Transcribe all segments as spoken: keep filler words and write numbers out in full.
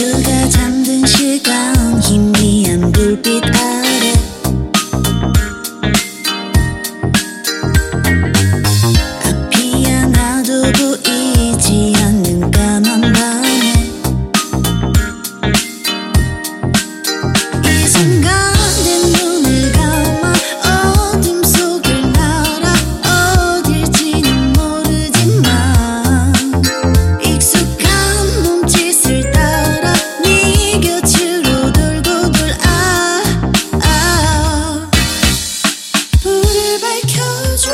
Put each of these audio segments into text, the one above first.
모두가 잠든 시간 희미한 불빛 아래 앞이 하나도 보이지 않는 까만 밤에 이젠 가는 눈을 감아 어둠 속을 날아 어딜지는 모르지만 익숙한 몸짓을 따라 네 곁으로 돌고 돌 아, 아. 불을 밝혀줘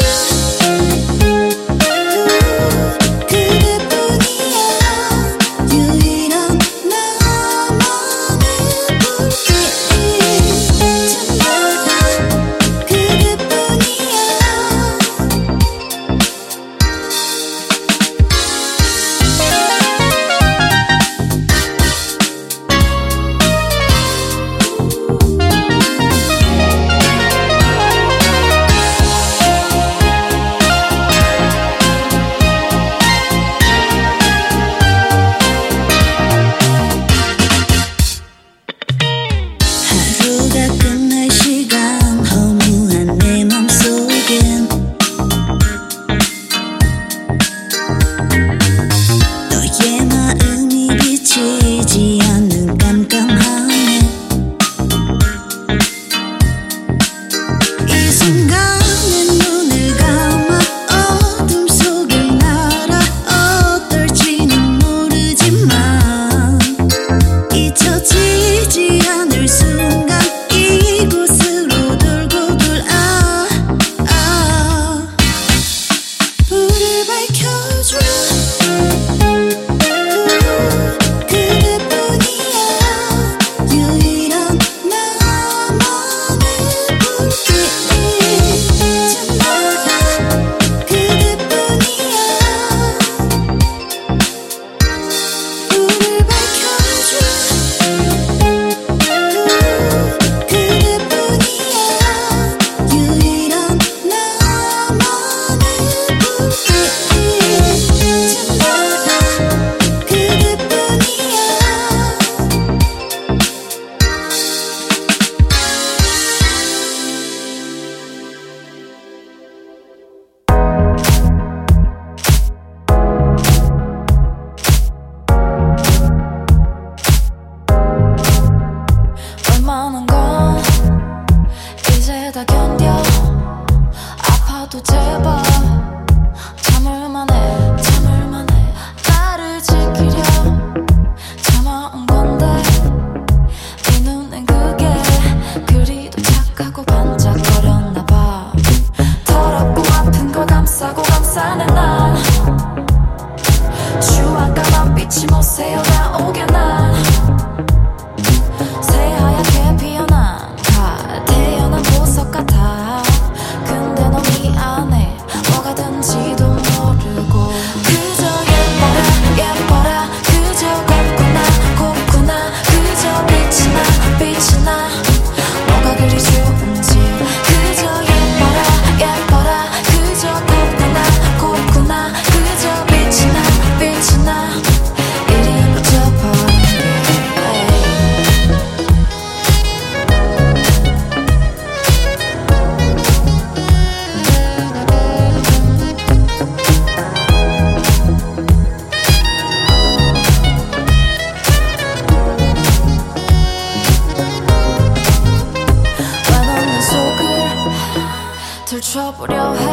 들춰보려 해.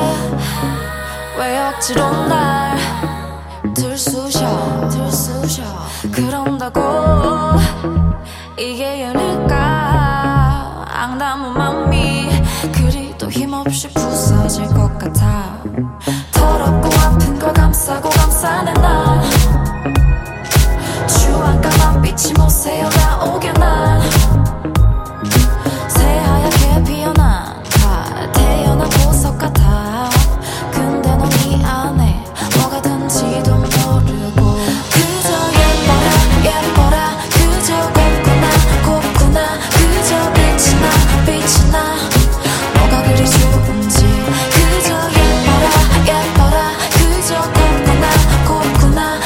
왜 억지로 날 들쑤셔 들쑤셔 그런다고 이게 연일까. 앙담한 맘이 그리도 힘없이 부서질 것 같아. 더럽고 아픈 걸 감싸고 감싸네 난 추한 까만 빛이 못 새어나오게 난 새하얗게 피어난 태어난 보석 같아. 근데 넌 이 안에 뭐가 든지도 모르고 그저 예뻐라 예뻐라 그저 곱구나 곱구나 그저 빛이 나 빛이 나 뭐가 그리 좋은지 그저 예뻐라 예뻐라 그저 곱구나 곱구나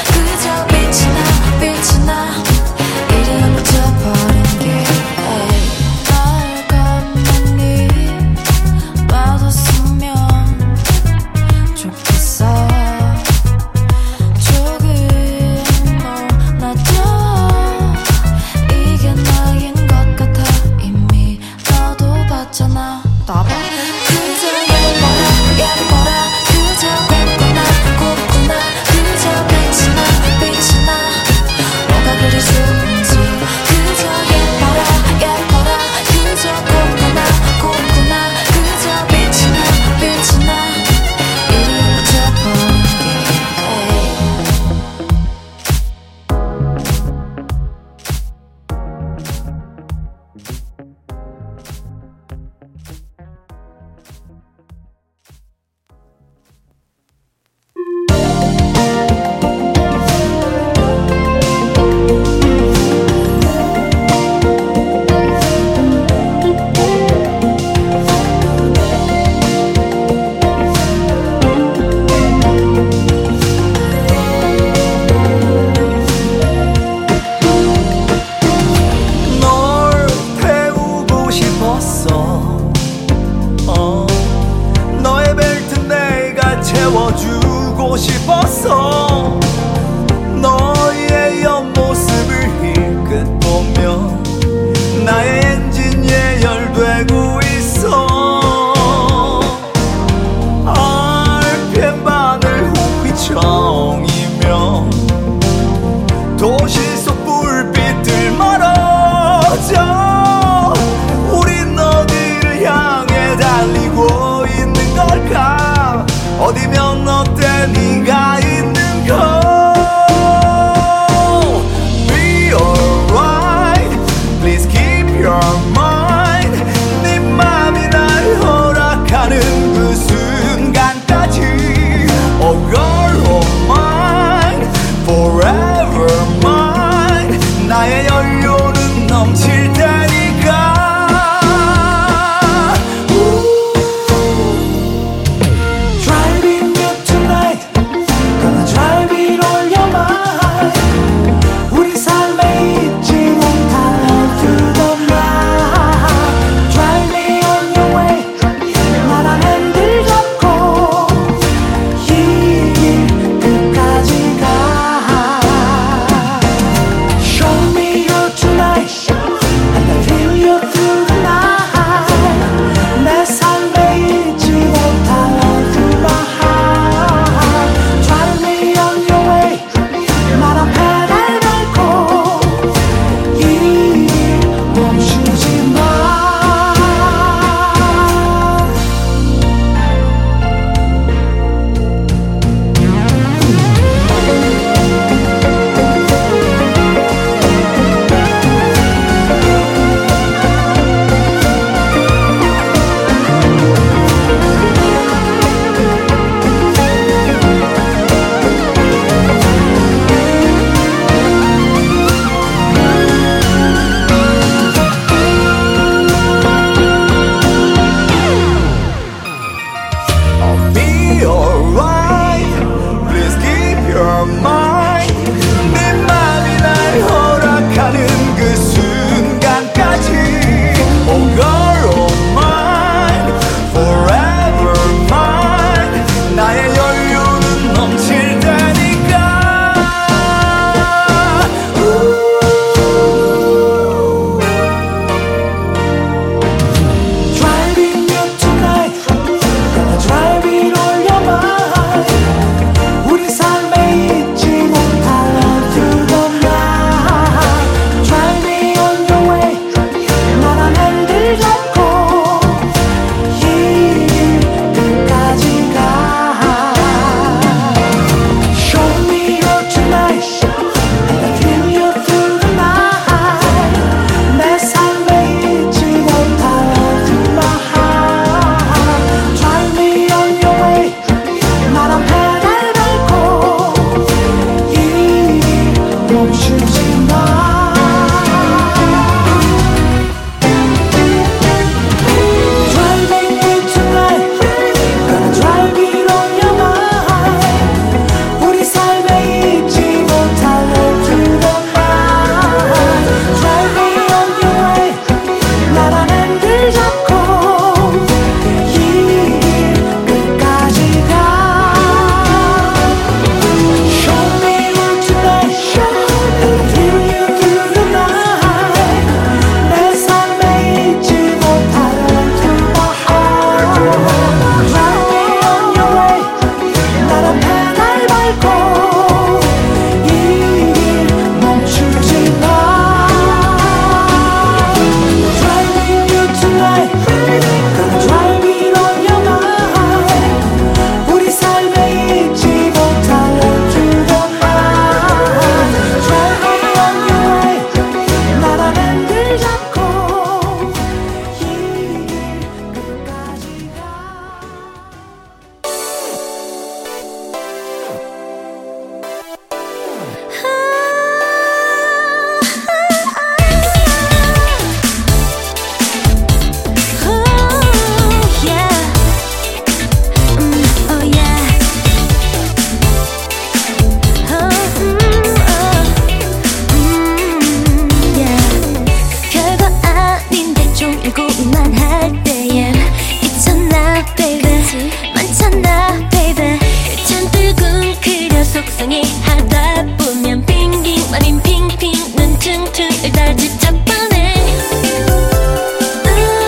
일단 지저분해.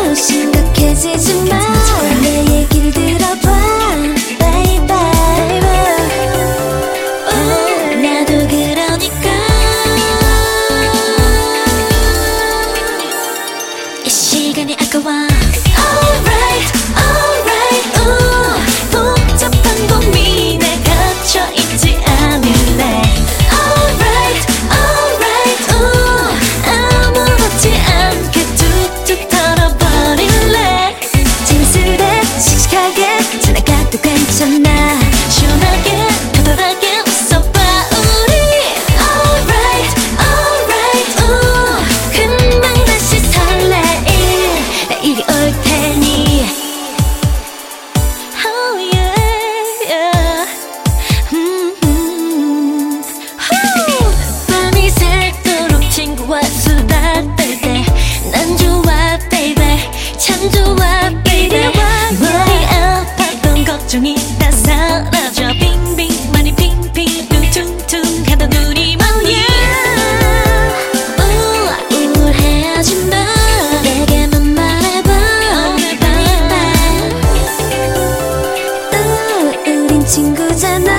우 심각해지지 마. 내 얘기를 들어봐. Baby, baby. 우 나도 그러니까 이 시간이 아까워. 걱정이 다 사라져. 빙빙 많이 빙빙 퉁퉁퉁 하던 우리만 yeah. 우울해하지 마. 내게만 말해봐. 오늘 밤 우린 친구잖아.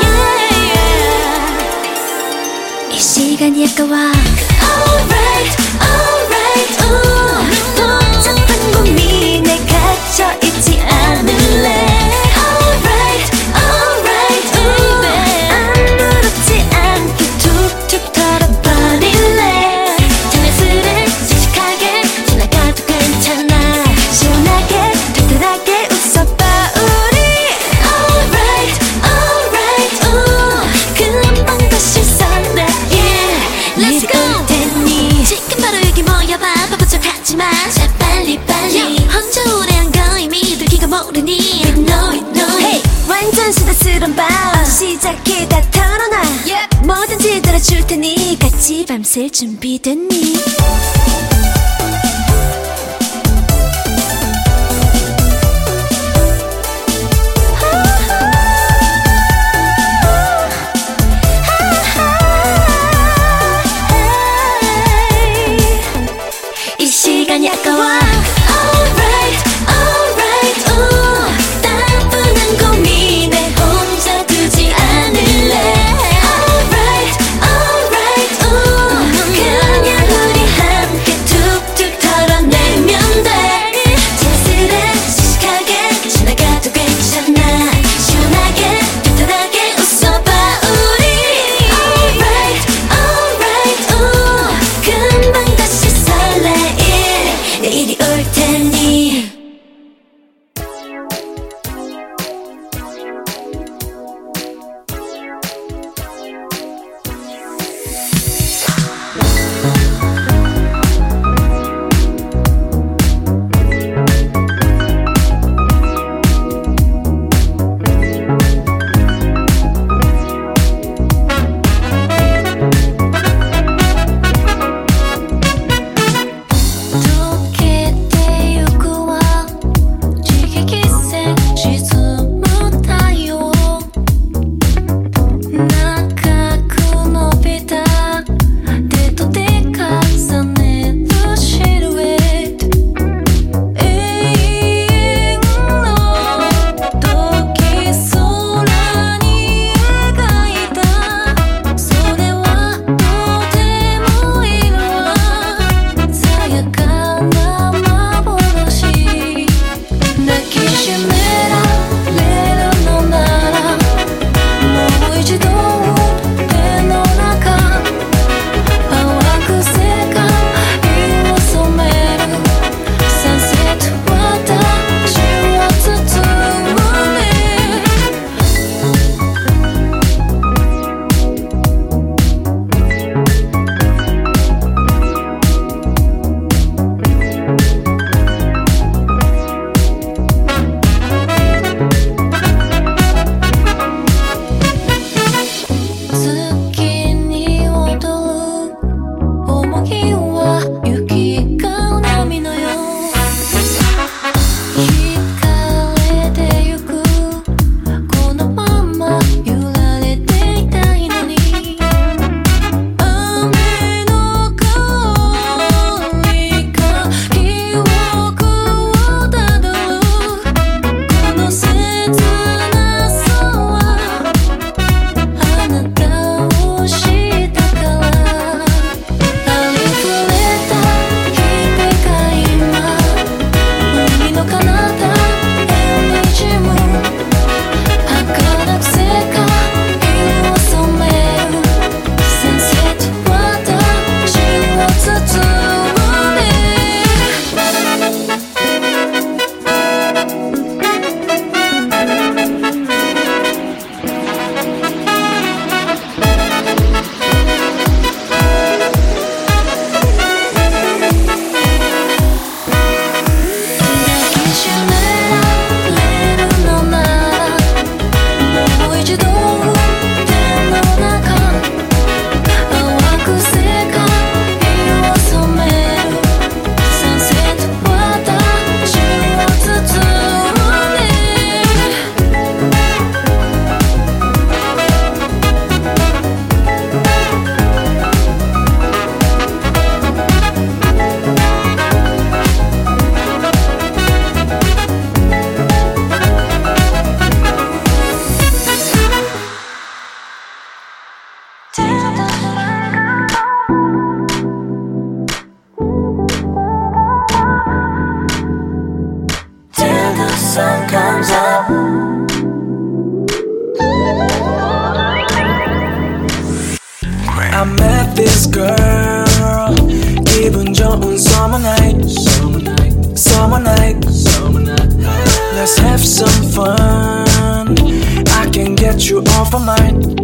yeah, yeah. 이 시간이 아까워. Alright, alright, ooh. 복잡한 고민에 갇혀 있지 않아. 완전 수다스런 밤 시작해 다 털어놔. yep. 뭐든지 들어줄 테니 같이 밤샐 준비됐니? 이 시간이 아까워. met this girl. 기분 좋은 summer night. Summer night. Summer night. Summer night. Let's have some fun. I can get you off my mind.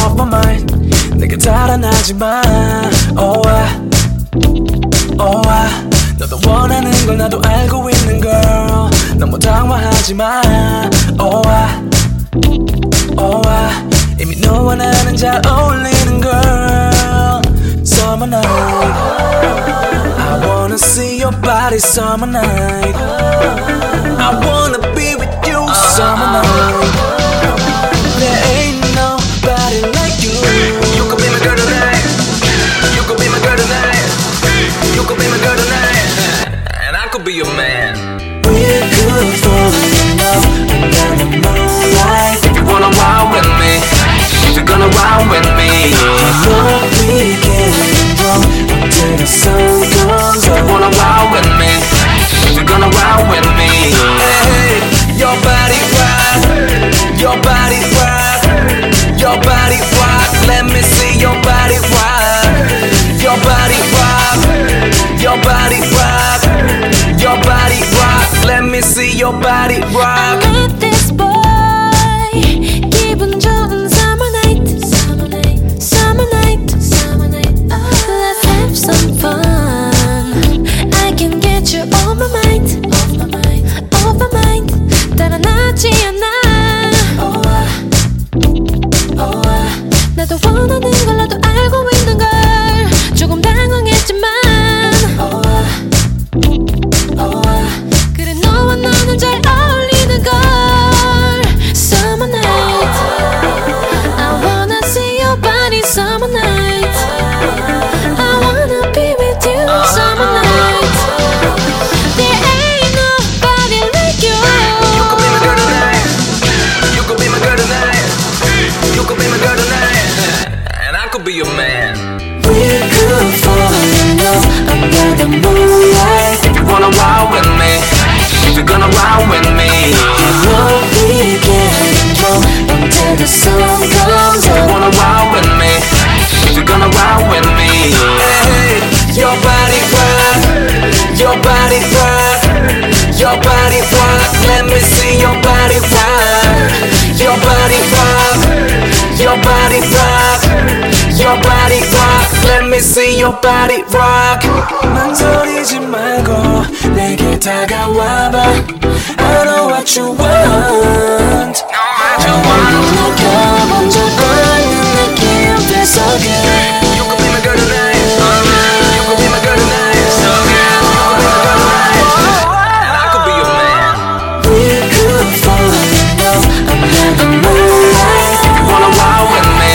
Off my mind. 내게 달아나지 마. Oh I. Oh I. 너도 원하는 걸 나도 알고 있는 girl. 너무 당황하지 마. Oh I. Oh I. 이미 너와 나는 잘 어울리는 girl. Summer night. I wanna see your body. Summer night. I wanna be with you. Summer night. There ain't nobody like you. You could be my girl tonight. You could be my girl tonight. You could be my girl tonight. And I could be your man. We could fall in love under the moonlight. If you wanna ride with me. You're gonna ride with me. What we can do until the sun comes up. You wanna ride with me. You're gonna ride with me. Hey, your body rock, your body rock, your body rock. Let me see your body rock, your body rock, your body rock, your body rock. Let me see your body rock. I love this boy. 기분 좋은. Some fun. I can get you on my mind, on my mind, on my mind. 달아나지 않아. Oh, I, oh, I. 나도 원하는 걸 나도 알고 있는 걸 조금 당황했지만. Oh, I, oh, I. 그래 너와 나는 잘 어울리는 걸. Summer night. I wanna see your body. Summer night. Be your man. We could fall in love under the moonlight. If you wanna ride with me, if you're gonna ride with me. What we can do until the sun comes up. If you wanna ride with me, if you're gonna ride with me. Hey, your body rock, your body rock, your body rock. Let me see your body rock, your body rock, your body rock. Your body rock, let me see your body rock. 망설이지 말고 내게 다가와봐. I know what you want. I know what you want. 느껴본 적 없는 느낌 feel so good. You could be my girl tonight. You could be my girl tonight. So good. You could be my girl tonight. And I could be your man. We could fall in love under the moonlight. You wanna ride with me?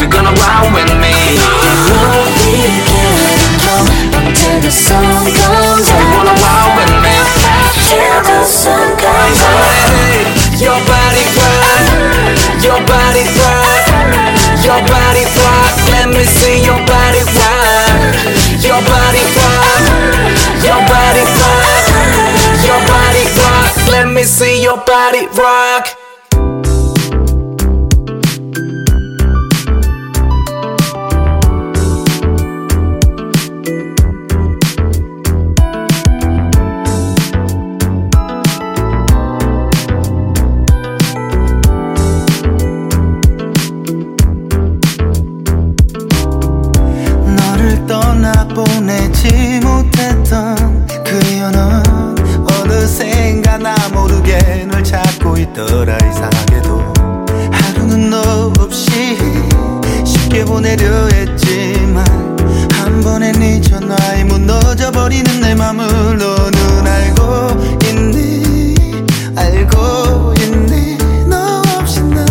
You're gonna ride with me. What we can do until the sun comes up. You wanna ride with me? Till the sun comes up. Your body rock, your body rock, your body rock. Let me see your body rock, your body rock, your body rock, your body rock. Let me see your body rock. 보내지 못했던 그 연은 어느샌가 나 모르게 널 찾고 있더라. 이상하게도 하루는 너 없이 쉽게 보내려 했지만 한 번에 네 전화에 무너져버리는 내 맘을 너는 알고 있니? 알고 있니? 너 없이 난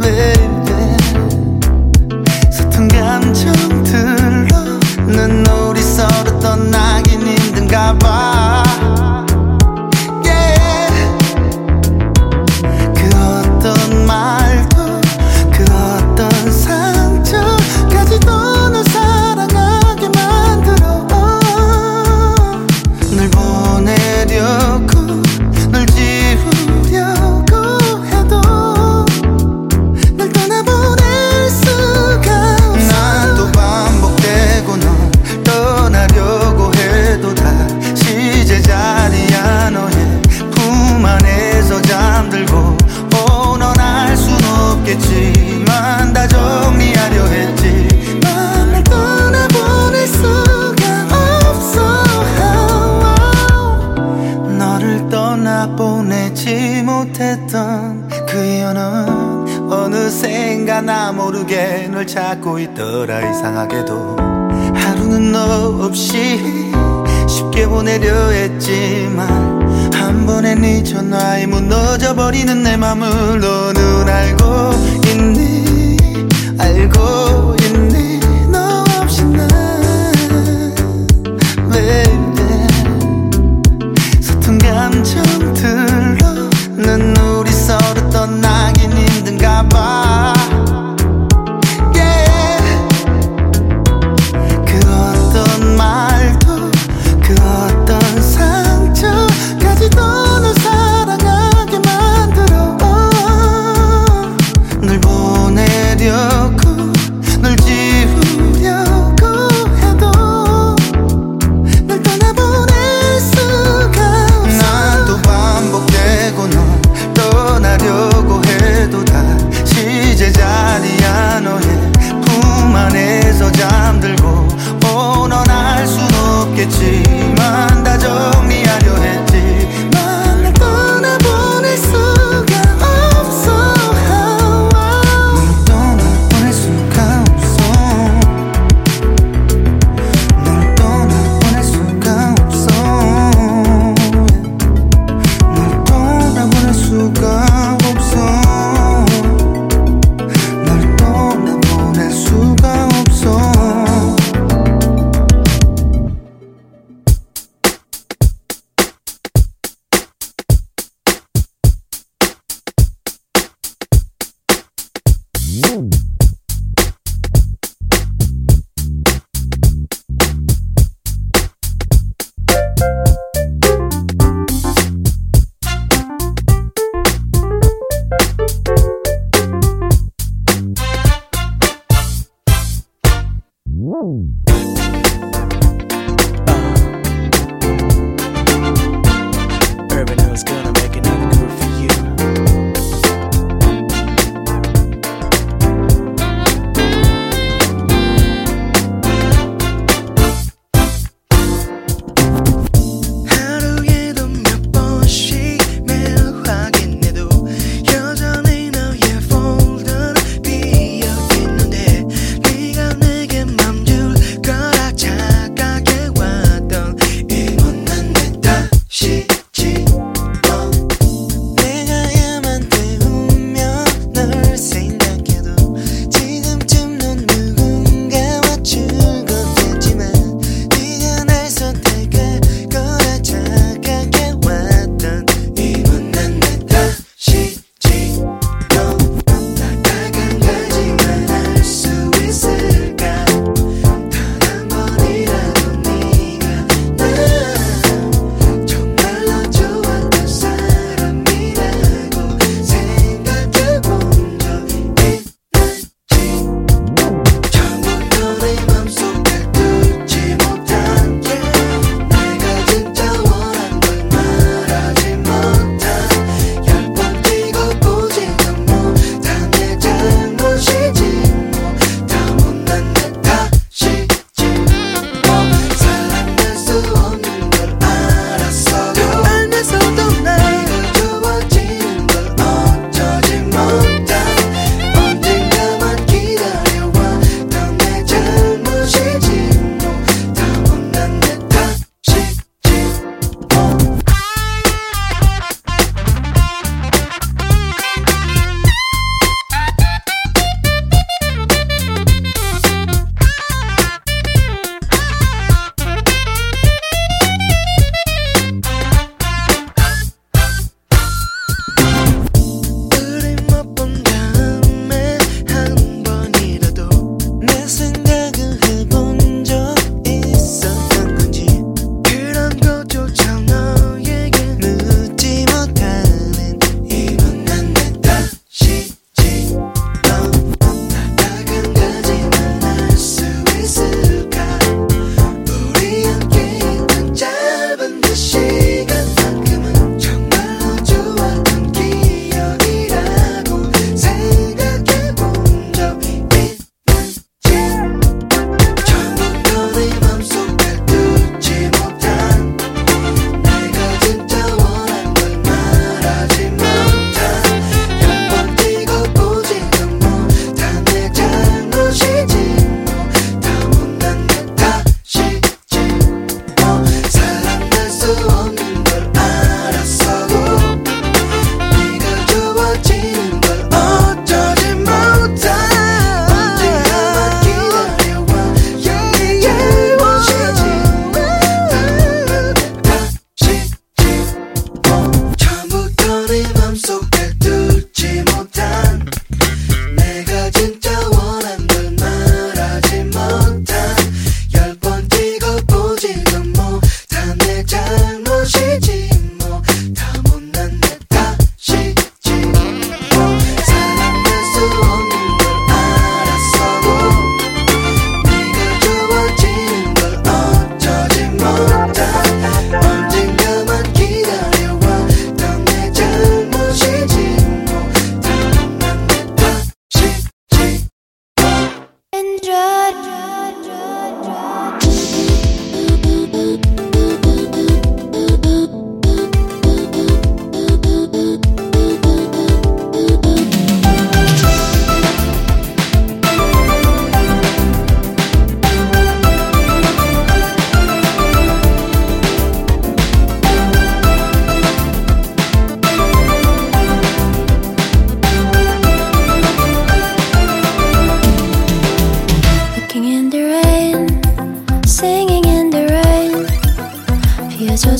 baby 서툰 감정 는 우리 서로 떠나긴 힘든가 봐. Yeah. 그 어떤 말도 그 어떤 상처까지도 널 사랑하게 만들어. 나 모르게 널 찾고 있더라. 이상하게도 하루는 너 없이 쉽게 보내려 했지만 한 번에 네 전화에 무너져버리는 내 맘을 너는 알고 있니? 알고 있니? 너 없이 난 baby 서툰 감정들로 는 우리 서로 떠나긴 힘든가 봐.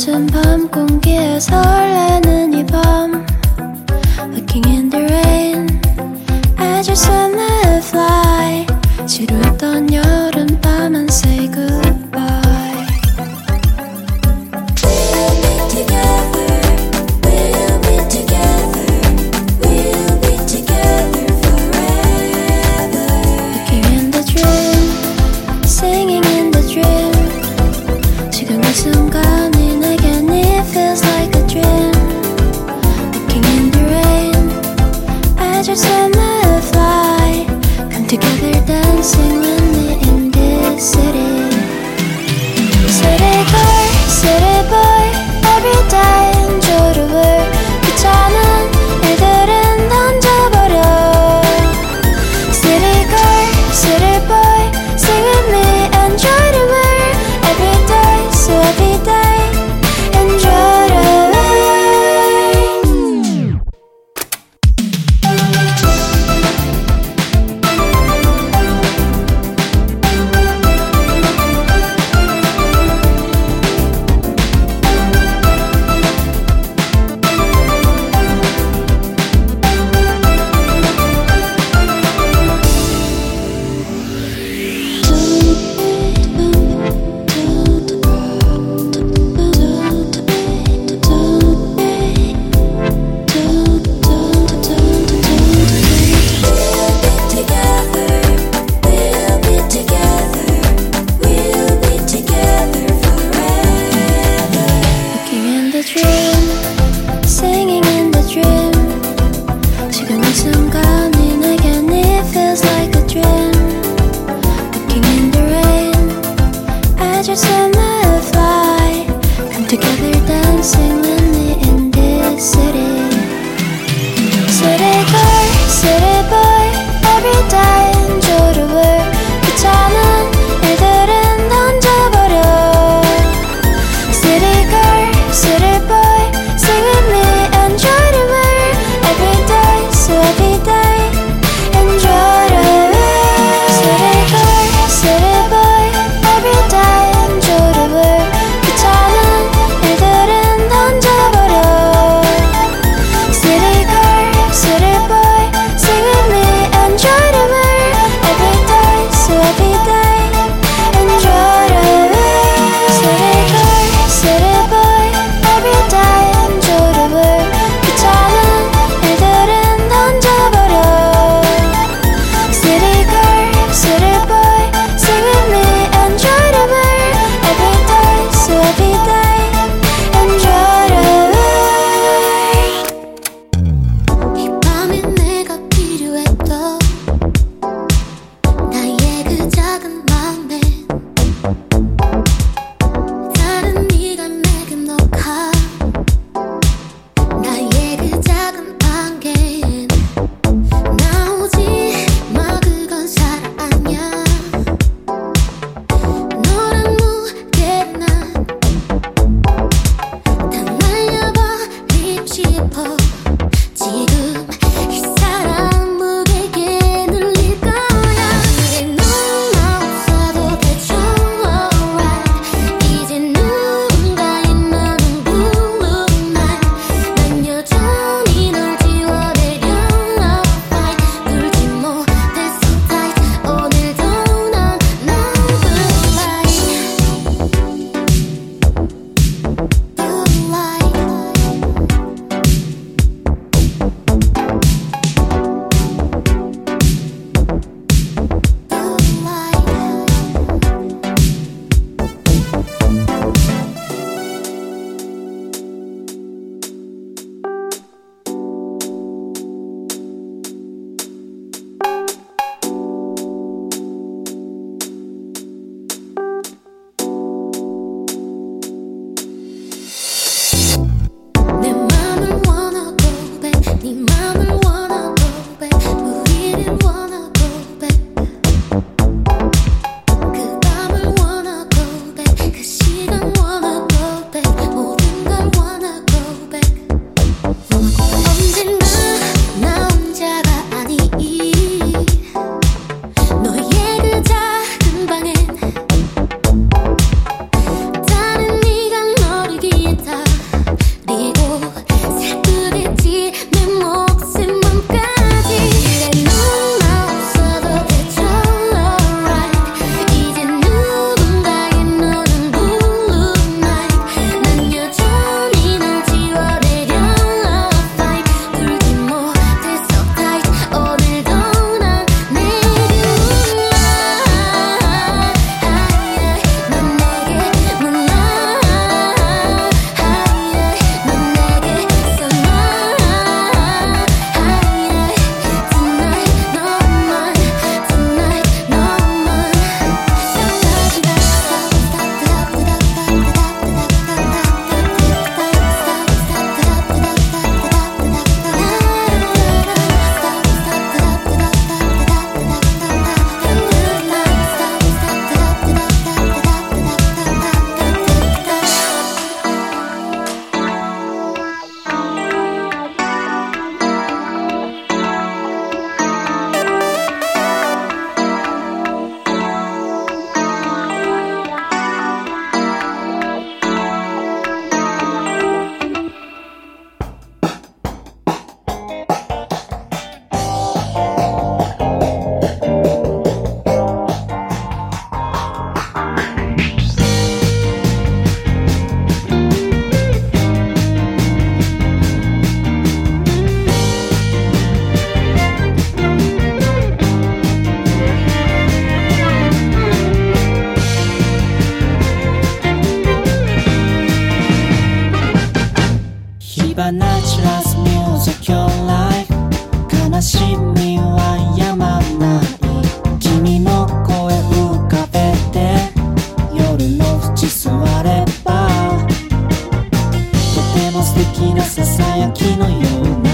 젖은 밤 공기에 설레는 이 밤 Looking in the rain As your summer fly 지루했던 여름밤은 say goodbye We'll be together We'll be together We'll be together forever Looking in the dream Singing in the dream 지금 이 순간 Feels like a dream Looking in the rain As your summer fly Come together dancing with me in this city City girl, city boy Every day enjoyable 귀찮은 일들은 던져버려 City girl, city boy Sing with me enjoyable Every day, so every day ばナチュラスミュージック Your Life 悲しみはやまない君の声浮かべて夜の淵座ればとても素敵なささやきのような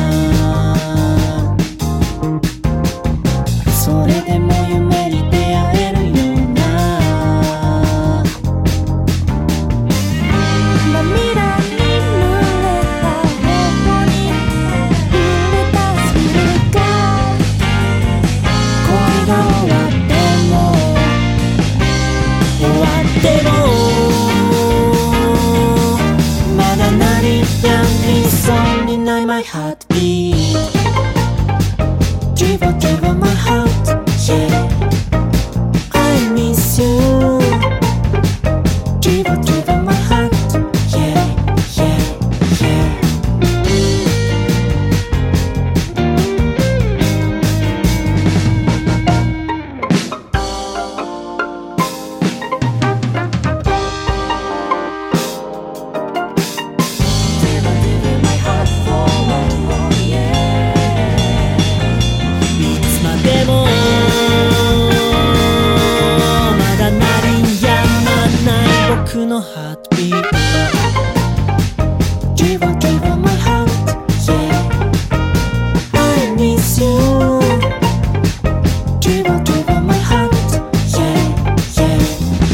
それでも夢に出会えるような涙にMy heartbeat, give up, give up my heart, yeah. I miss you. Give up, give up my heart, yeah, yeah, yeah. Give up, give up my heart.僕のハートビート Give up, give up my heart, yeah I miss you Give up, give up my heart, yeah, yeah,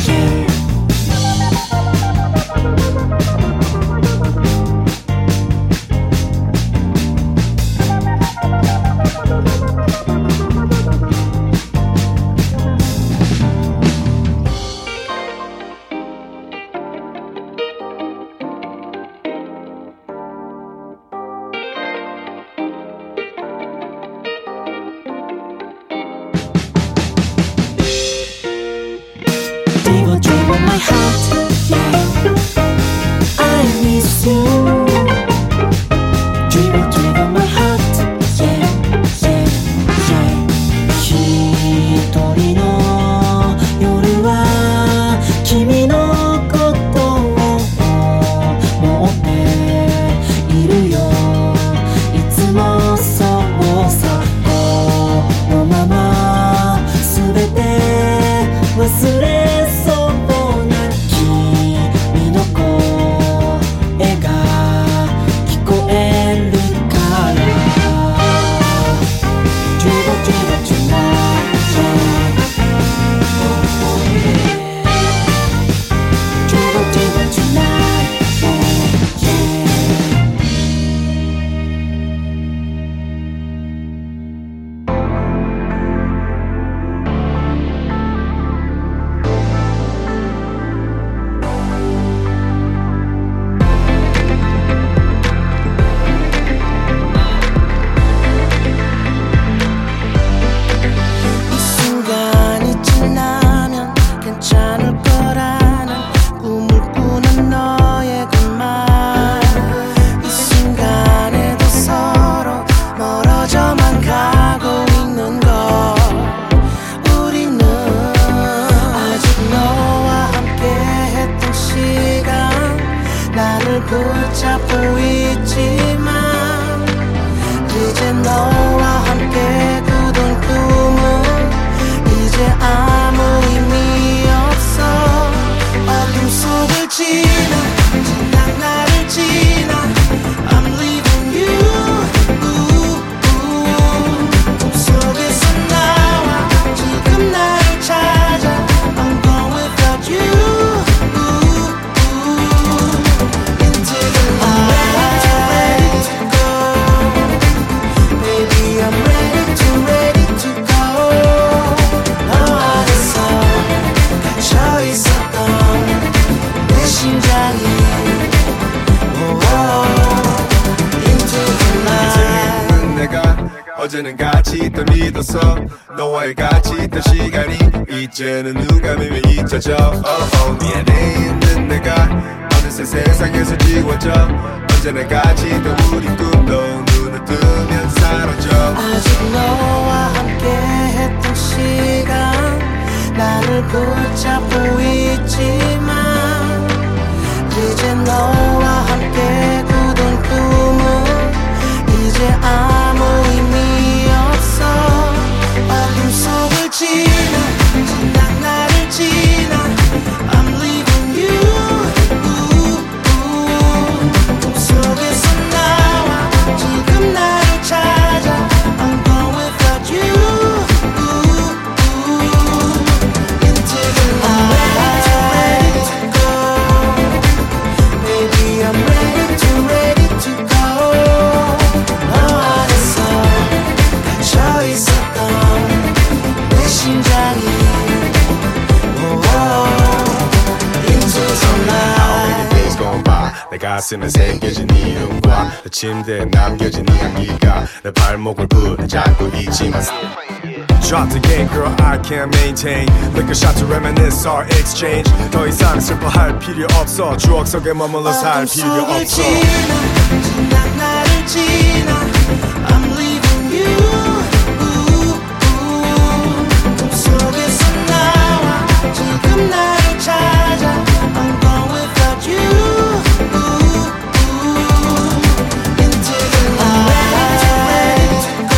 yeah My heart, yeah. I miss you. Give up, give up my heart, yeah, yeah, yeah. 一人の夜は君のことを思っているよ。いつもそうさ。このまま全て忘れ。붙잡고 있지만 이제 너와 함께 꾸던 꿈은 이제 아무 의미 없어 어둠 속을 지나 지난 나를 지나 어제는 같이 있던 믿었어 너와의 같이 있던 시간이 이제는 누가 매일 잊혀져 oh, oh, 네 안에 있는 내가 어느새 세상에서 지워져 언제나 같이 있던 우리 꿈도 눈을 뜨면 사라져 아직 너와 함께 했던 시간 나를 붙잡고 있지만 이제 너와 함께 꾸던 꿈을 이제 아무 의미 없어. 어둠 속을 지나 지난 나를 지나 I'm leaving you. 꿈 속에서 나와 지금 나를 찾아 I'm gone without you. Into the night I'm ready to go. Maybe I'm ready to ready to go. 있었던 내 심장이 Into the night. All the days gone by. 내 가슴에 새겨진 네 눈과 내 침대에 남겨진 네 향기가 내 발목을 붙잡고 있지만 Drop the game, girl, I can't maintain. Liquor shot to reminisce our exchange. 더 이상 슬퍼할 필요 없어. 추억 속에 머물러 살 필요 없어. 지난 나를 지나 I'm leaving you. 지금 나를 찾아 I'm gone without you. Into the night I'm ready to go.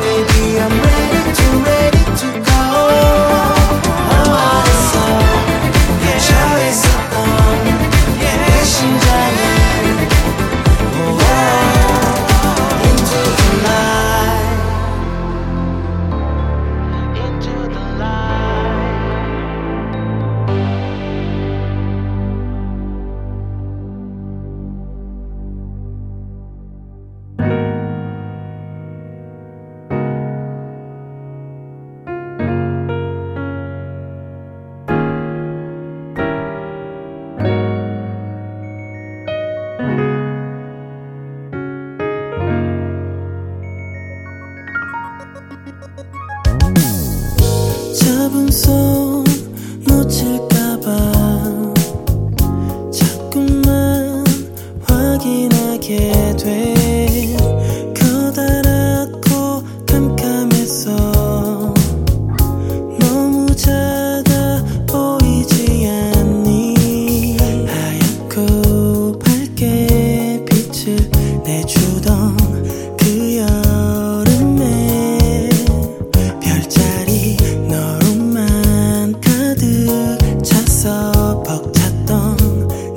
Baby I'm ready to ready to go. 어디서 갇혀 있었던 내 심장이 Into the night. 잡은 손 놓칠까봐 자꾸만 확인하게 돼. 커다랗고 캄캄해서 너무 작아 보이지 않니. 하얗고 밝게 빛을 내주던 그 여름에 별자리 너로만 가득 차서 벅찼던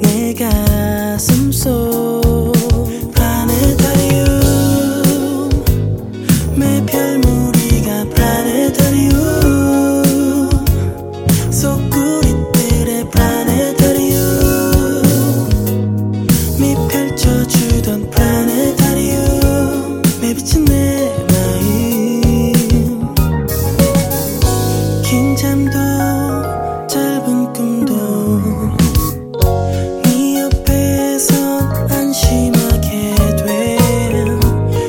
내 가슴 속 플라네타리움. 매 별무리가 플라네타리움 속구리들의 플라네타리움 미 펼쳐주던 플라네타리움 매 비친 내 마음. 긴 잠도 짧은 꿈도 네 옆에선 안심하게 돼.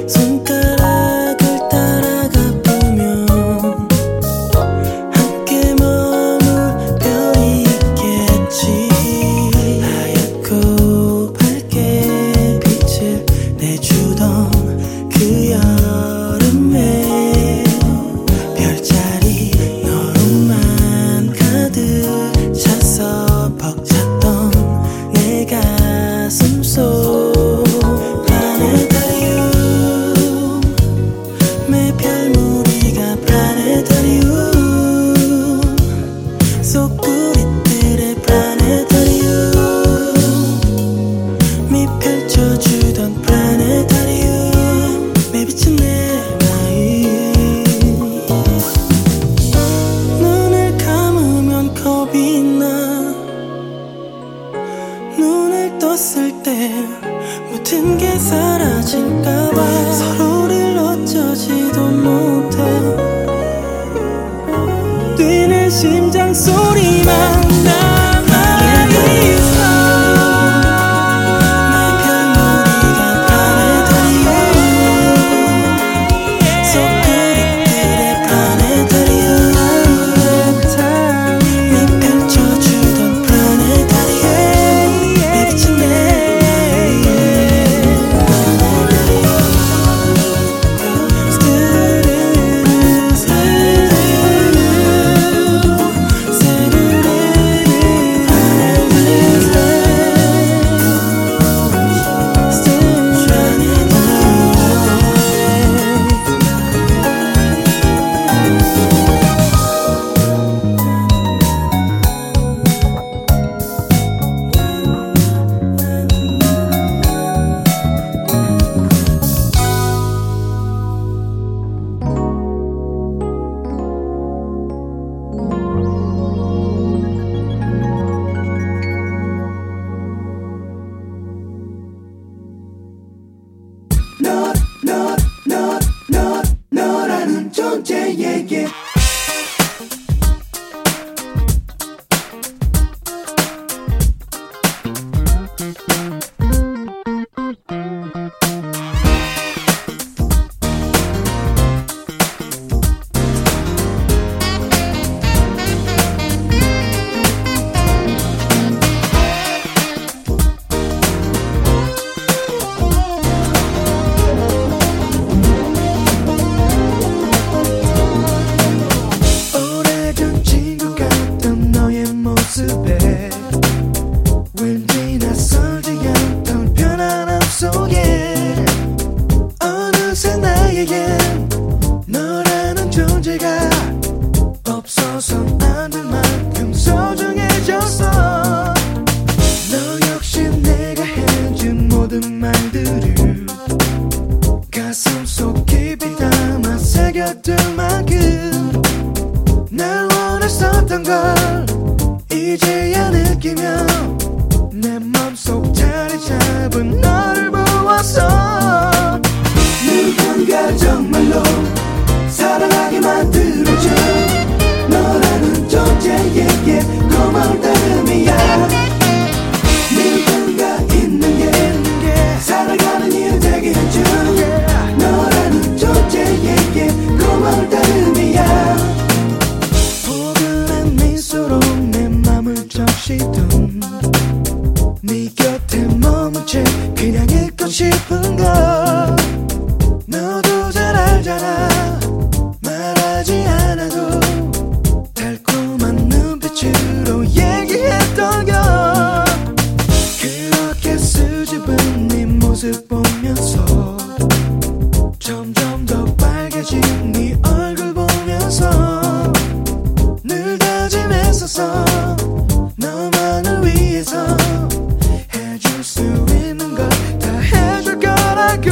손가락을 따라가 보면 함께 머물 별이 있겠지. 하얗고 밝게 빛을 내주던 그 여름에 별자리 너로만 가득 차서 벅찼던 내 가슴 속 플라네타리움. 매 별무리가 플라네타리움 속구리들의 플라네타리움 미 펼쳐주던 플라네타리움 매 비친 내 마음. 눈을 감으면 겁이 나. 눈을 떴을 때 모든 게 사라질까봐 서로를 어쩌지도 못해. 뛰는 심장 소리만 나. Planetarium. 내 별무리가 Planetarium. 속구리들의 Planetarium. 네 펼쳐주던 Planetarium. 내 비친 내 스르르 스르르 스르르 걸 이제야 느끼며 내 맘속 자리 잡은 너를 보았어. 누군가 정말로 사랑하게 만들어줘. 너라는 존재에게 고마운 따름이야. 누군가 있는 게 살아가는 이유 되게 해줘. 너라는 존재에게 고마운 따름이야. 포근한 미소로 내 맘을 적시던 네 곁에 머문 채 그냥 있고 싶은 걸 너도 잘 알잖아. 보면서 점점 더 빨개진 네 얼굴 보면서 늘 다짐했었어. 너만을 위해서 해줄 수 있는 걸 다 해줄 거라고.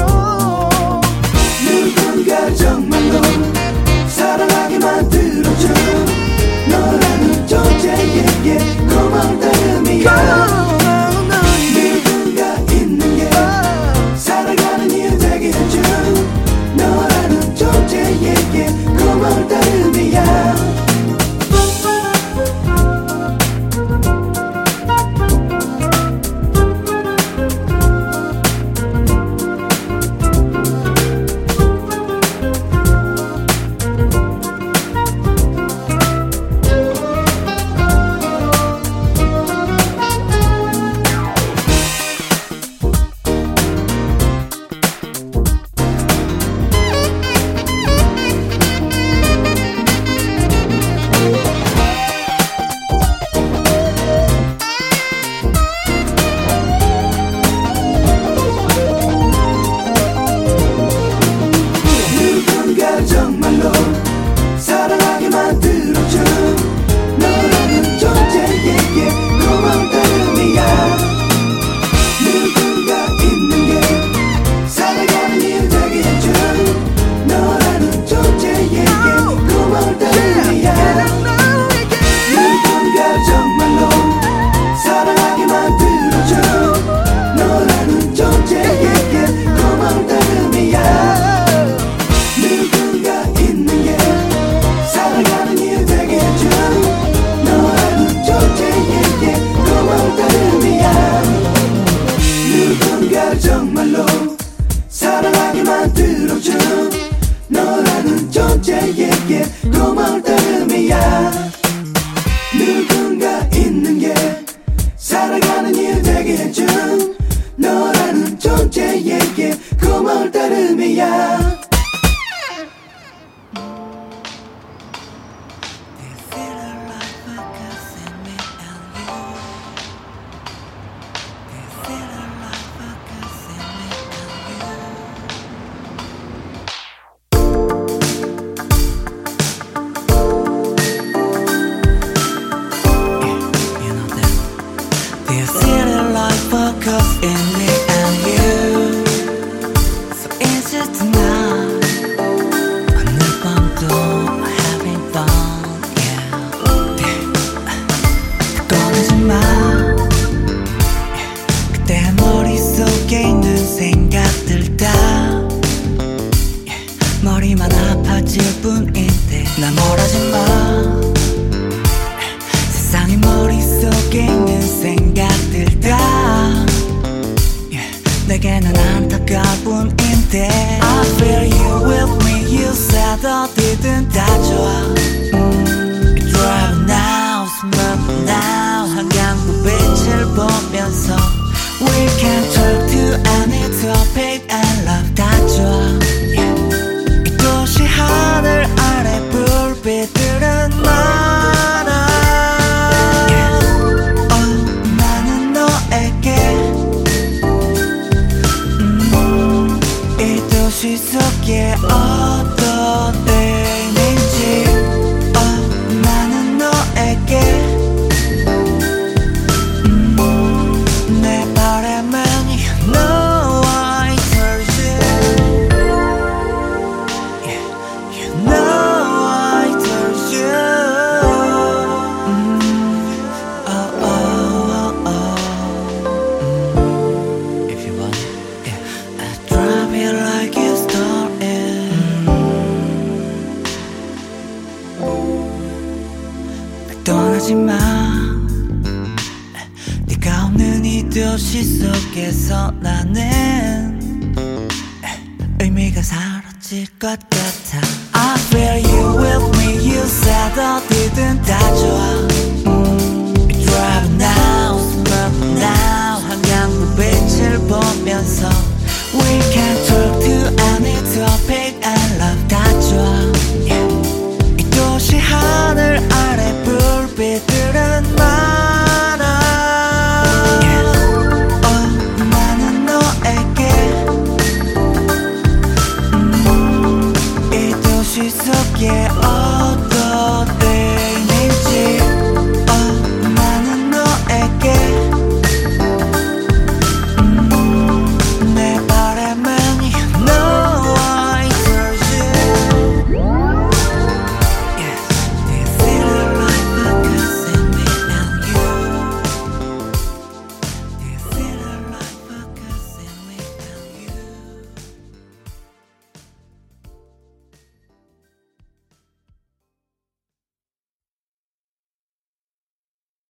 누군가 정말로 사랑하게 만들어줘. 너라는 존재에게 고마운 따름이야. 떠나지 마. 네가 없는 이 도시 속에서 나는 의미가 사라질 것 같아. I feel you with me. You said 어디든 다 좋아. We drive now, summer now. 한강물 빛을 보면서 we can talk to any topic and love. 다 좋아. Yeah. 이 도시 하늘 아래 불빛들은 많아. Yeah. Oh, 나는 너에게 음, 이 도시 속에 어떤